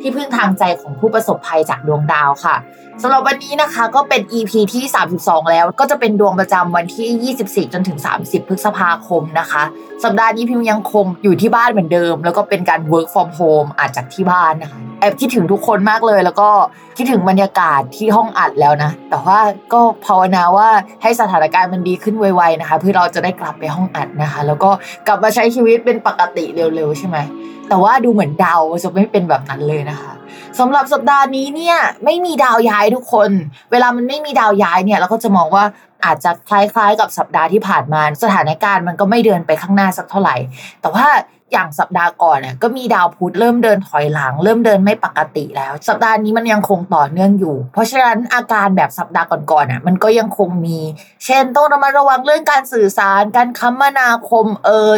ที่พึ่งทางใจของผู้ประสบภัยจากดวงดาวค่ะสำหรับวันนี้นะคะก็เป็น EP ที่32แล้วก็จะเป็นดวงประจำวันที่24จนถึง30พฤษภาคมนะคะสัปดาห์นี้พิมยังคงอยู่ที่บ้านเหมือนเดิมแล้วก็เป็นการ work from home อาจจากที่บ้านนะคะแอบคิดถึงทุกคนมากเลยแล้วก็คิดถึงบรรยากาศที่ห้องอัดแล้วนะแต่ว่าก็ภาวนาว่าให้สถานการณ์มันดีขึ้นไวๆนะคะเพื่อเราจะได้กลับไปห้องอัดนะคะแล้วก็กลับมาใช้ชีวิตเป็นปกติเร็วๆใช่ไหมแต่ว่าดูเหมือนดาวจะไม่เป็นแบบนั้นเลยนะคะสำหรับสัปดาห์นี้เนี่ยไม่มีดาวย้ายทุกคนเวลามันไม่มีดาวย้ายเนี่ยเราก็จะมองว่าอาจจะคล้ายๆกับสัปดาห์ที่ผ่านมาสถานการณ์มันก็ไม่เดินไปข้างหน้าสักเท่าไหร่แต่ว่าอย่างสัปดาห์ก่อนเนี่ยก็มีดาวพุธเริ่มเดินถอยหลังเริ่มเดินไม่ปกติแล้วสัปดาห์นี้มันยังคงต่อเนื่องอยู่เพราะฉะนั้นอาการแบบสัปดาห์ก่อนๆมันก็ยังคงมีเช่นต้องระมัดระวังเรื่องการสื่อสารการคมนาคม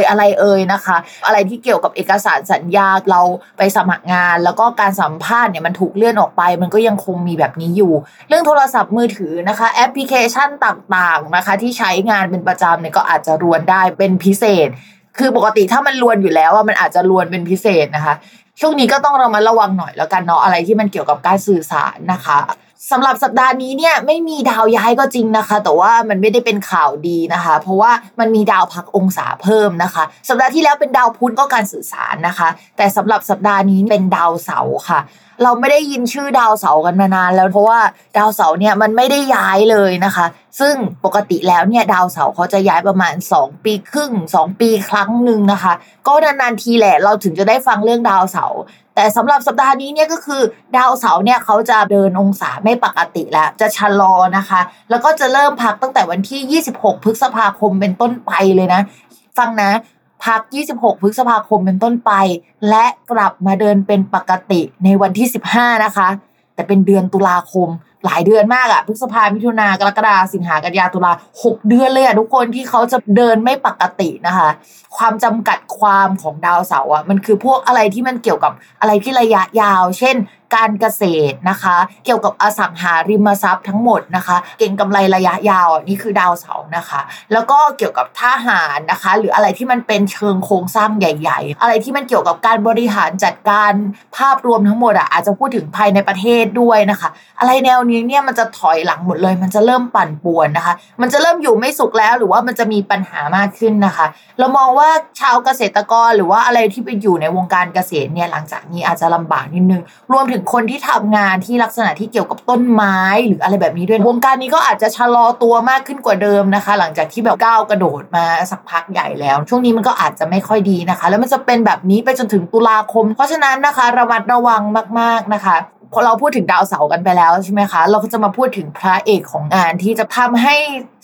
อะไรนะคะอะไรที่เกี่ยวกับเอกสารสัญญาเราไปสมัครงานแล้วก็การสัมภาษณ์เนี่ยมันถูกเลื่อนออกไปมันก็ยังคงมีแบบนี้อยู่เรื่องโทรศัพท์มือถือนะคะแอปพลิเคชันต่างๆนะคะที่ใช้งานเป็นประจำเนี่ยก็อาจจะรวนได้เป็นพิเศษคือปกติถ้ามันรวนอยู่แล้วมันอาจจะรวนเป็นพิเศษนะคะช่วงนี้ก็ต้องระมัดระวังหน่อยแล้วกันเนาะอะไรที่มันเกี่ยวกับการสื่อสารนะคะสำหรับสัปดาห์นี้เนี่ยไม่มีดาวย้ายก็จริงนะคะแต่ว่ามันไม่ได้เป็นข่าวดีนะคะเพราะว่ามันมีดาวพักองศาเพิ่มนะคะสัปดาห์ที่แล้วเป็นดาวพุธก็การสื่อสารนะคะแต่สำหรับสัปดาห์นี้เป็นดาวเสาร์ค่ะเราไม่ได้ยินชื่อดาวเสาร์กันมานานแล้วเพราะว่าดาวเสาร์เนี่ยมันไม่ได้ย้ายเลยนะคะซึ่งปกติแล้วเนี่ยดาวเสาร์เขาจะย้ายประมาณ2ปีครึ่ง2ปีครั้งนึงนะคะก็นานๆทีแหละเราถึงจะได้ฟังเรื่องดาวเสาร์แต่สำหรับสัปดาห์นี้เนี่ยก็คือดาวเสาร์เนี่ยเขาจะเดินองศาไม่ปกติแล้วจะชะลอนะคะแล้วก็จะเริ่มพักตั้งแต่วันที่26พฤษภาคมเป็นต้นไปเลยนะฟังนะพัก26พฤษภาคมเป็นต้นไปและกลับมาเดินเป็นปกติในวันที่15นะคะแต่เป็นเดือนตุลาคมหลายเดือนมากพฤษภามิถุนากรกฎาสิงหากันยาตุลา6เดือนเลยทุกคนที่เขาจะเดินไม่ปกตินะคะความจำกัดความของดาวเสาร์มันคือพวกอะไรที่มันเกี่ยวกับอะไรที่ระยะยาวเช่นการเกษตรนะคะเกี่ยวกับอสังหาริมทรัพย์ทั้งหมดนะคะเก็งกำไรระยะยาวนี่คือดาวเสาร์นะคะแล้วก็เกี่ยวกับทหารนะคะหรืออะไรที่มันเป็นเชิงโครงสร้างใหญ่ๆอะไรที่มันเกี่ยวกับการบริหารจัดการภาพรวมทั้งหมดอาจจะพูดถึงภายในประเทศด้วยนะคะอะไรแนวนี้เนี่ยมันจะถอยหลังหมดเลยมันจะเริ่มปั่นป่วนนะคะมันจะเริ่มอยู่ไม่สุขแล้วหรือว่ามันจะมีปัญหามากขึ้นนะคะเรามองว่าชาวเกษตรกรหรือว่าอะไรที่ไปอยู่ในวงการเกษตรเนี่ยหลังจากนี้อาจจะลำบากนิดนึงรวมถึงคนที่ทำงานที่ลักษณะที่เกี่ยวกับต้นไม้หรืออะไรแบบนี้ด้วยวงการนี้ก็อาจจะชะลอตัวมากขึ้นกว่าเดิมนะคะหลังจากที่แบบก้าวกระโดดมาสักพักใหญ่แล้วช่วงนี้มันก็อาจจะไม่ค่อยดีนะคะแล้วมันจะเป็นแบบนี้ไปจนถึงตุลาคมเพราะฉะนั้นนะคะระมัดระวังมากๆนะคะพอเราพูดถึงดาวเสาร์กันไปแล้วใช่ไหมคะเราก็จะมาพูดถึงพระเอกของงานที่จะทำให้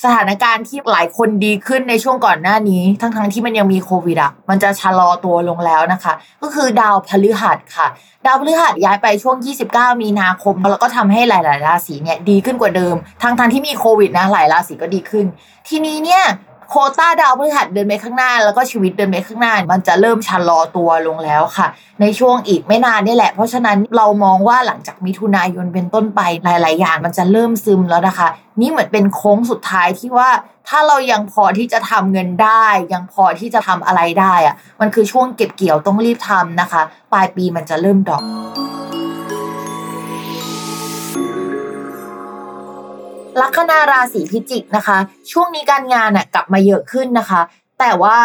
สถานการณ์ที่หลายคนดีขึ้นในช่วงก่อนหน้านี้ทั้งที่มันยังมีโควิดมันจะชะลอตัวลงแล้วนะคะก็คือดาวพฤหัสค่ะดาวพฤหัสย้ายไปช่วง29มีนาคมแล้วก็ทำให้หลายๆราศีเนี่ยดีขึ้นกว่าเดิมทั้งที่มีโควิดนะหลายราศีก็ดีขึ้นทีนี้เนี่ยโควต้าดาวพฤหัสเดินไปข้างหน้าแล้วก็ชีวิตเดินไปข้างหน้ามันจะเริ่มชะลอตัวลงแล้วค่ะในช่วงอีกไม่นานนี่แหละเพราะฉะนั้นเรามองว่าหลังจากมิถุนายนเป็นต้นไปหลายๆอย่างมันจะเริ่มซึมแล้วนะคะนี่เหมือนเป็นโค้งสุดท้ายที่ว่าถ้าเรายังพอที่จะทำเงินได้ยังพอที่จะทำอะไรได้มันคือช่วงเก็บเกี่ยวต้องรีบทำนะคะปลายปีมันจะเริ่มดรอป ลัคนาราศีพิจิกนะคะช่วงนี้การงานน่ะกลับมาเยอะขึ้นนะคะแต่ว่า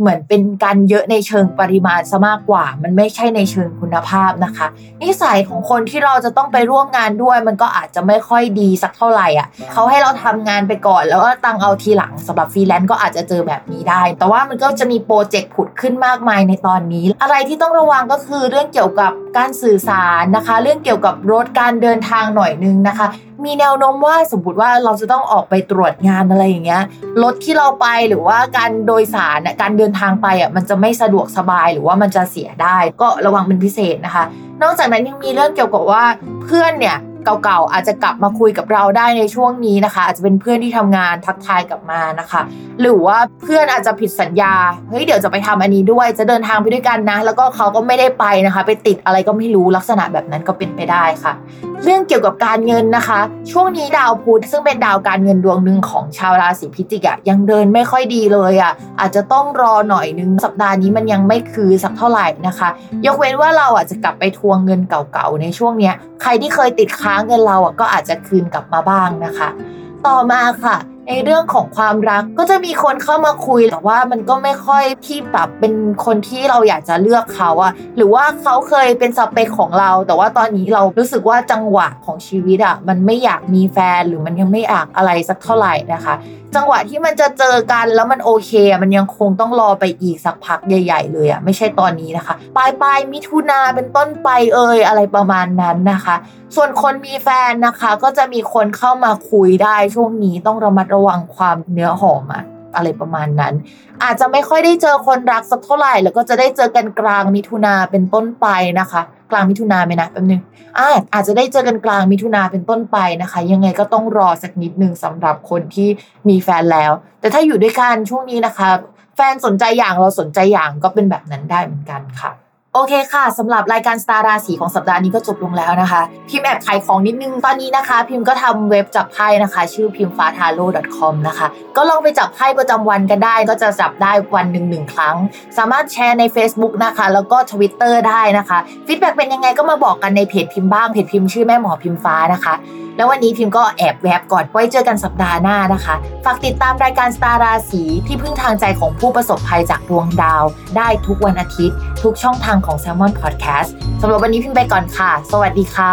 เหมือนเป็นการเยอะในเชิงปริมาณซะมากกว่ามันไม่ใช่ในเชิงคุณภาพนะคะนิสัยของคนที่เราจะต้องไปร่วมงานด้วยมันก็อาจจะไม่ค่อยดีสักเท่าไหร่อ่ะเขาให้เราทำงานไปก่อนแล้วก็ตังเอาทีหลังสำหรับฟรีแลนซ์ก็อาจจะเจอแบบนี้ได้แต่ว่ามันก็จะมีโปรเจกต์ผุดขึ้นมากมายในตอนนี้อะไรที่ต้องระวังก็คือเรื่องเกี่ยวกับการสื่อสารนะคะเรื่องเกี่ยวกับรถการเดินทางหน่อยนึงนะคะมีแนวโน้มว่าสมมติว่าเราจะต้องออกไปตรวจงานอะไรอย่างเงี้ยรถที่เราไปหรือว่าการโดยสารการเดินทางไปอ่ะมันจะไม่สะดวกสบายหรือว่ามันจะเสียได้ก็ระวังเป็นพิเศษนะคะนอกจากนั้นยังมีเรื่องเกี่ยวกับว่าเพื่อนเนี่ยเก่าๆอาจจะกลับมาคุยกับเราได้ในช่วงนี้นะคะอาจจะเป็นเพื่อนที่ทำงานทักทายกลับมานะคะหรือว่าเพื่อนอาจจะผิดสัญญาเฮ้ยเดี๋ยวจะไปทำอันนี้ด้วยจะเดินทางไปด้วยกันนะแล้วก็เขาก็ไม่ได้ไปนะคะไปติดอะไรก็ไม่รู้ลักษณะแบบนั้นก็เป็นไปได้ค่ะเรื่องเกี่ยวกับการเงินนะคะช่วงนี้ดาวพุธซึ่งเป็นดาวการเงินดวงหนึ่งของชาวราศีพิจิกอะยังเดินไม่ค่อยดีเลยอะอาจจะต้องรอหน่อยนึงสัปดาห์นี้มันยังไม่คือสักเท่าไหร่นะคะยกเว้นว่าเราอาจจะกลับไปทวงเงินเก่าๆในช่วงเนี้ยใครที่เคยติดค้างเงินเราอะก็อาจจะคืนกลับมาบ้างนะคะต่อมาค่ะในเรื่องของความรักก็จะมีคนเข้ามาคุยแต่ว่ามันก็ไม่ค่อยที่แบบเป็นคนที่เราอยากจะเลือกเขาอะหรือว่าเขาเคยเป็นสเปคของเราแต่ว่าตอนนี้เรารู้สึกว่าจังหวะของชีวิตอะมันไม่อยากมีแฟนหรือมันยังไม่อยากอะไรสักเท่าไหร่นะคะจังหวะที่มันจะเจอกันแล้วมันโอเคมันยังคงต้องรอไปอีกสักพักใหญ่ๆเลยอะไม่ใช่ตอนนี้นะคะปลายมิถุนาเป็นต้นไปอะไรประมาณนั้นนะคะส่วนคนมีแฟนนะคะก็จะมีคนเข้ามาคุยได้ช่วงนี้ต้องระมัดระวังความเนื้อหอมอะไรประมาณนั้นอาจจะไม่ค่อยได้เจอคนรักสักเท่าไหร่แล้วก็จะได้เจอกันกลางมิถุนาเป็นต้นไปนะคะกลางมิถุนาไหมนะแป๊บนึงอาจจะได้เจอกันกลางมิถุนาเป็นต้นไปนะคะยังไงก็ต้องรอสักนิดนึงสำหรับคนที่มีแฟนแล้วแต่ถ้าอยู่ด้วยกันช่วงนี้นะคะแฟนสนใจอย่างเราสนใจอย่างก็เป็นแบบนั้นได้เหมือนกันค่ะโอเคค่ะสำหรับรายการ Star ราศีของสัปดาห์นี้ก็จบลงแล้วนะคะพิมแอบขายของนิดนึงตอนนี้นะคะพิมก็ทำเว็บจับไพ่นะคะชื่อ pimfatalo.com นะคะก็ลองไปจับไพ่ประจำวันกันได้ก็จะจับได้วันหนึ่งครั้งสามารถแชร์ใน Facebook นะคะแล้วก็ Twitter ได้นะคะฟีดแบคเป็นยังไงก็มาบอกกันในเพจพิมบ้างเพจพิมชื่อแม่หมอพิมฟ้านะคะแล้ววันนี้พิมก็แอบแวบก่อนไว้เจอกันสัปดาห์หน้านะคะฝากติดตามรายการ Star ราศีที่พึ่งทางใจของผู้ประสบภัยจากดวงดาวได้ทุกวันอาทิตย์ทุกช่องทางของ Salmon podcast สำหรับวันนี้พิมไปก่อนค่ะสวัสดีค่ะ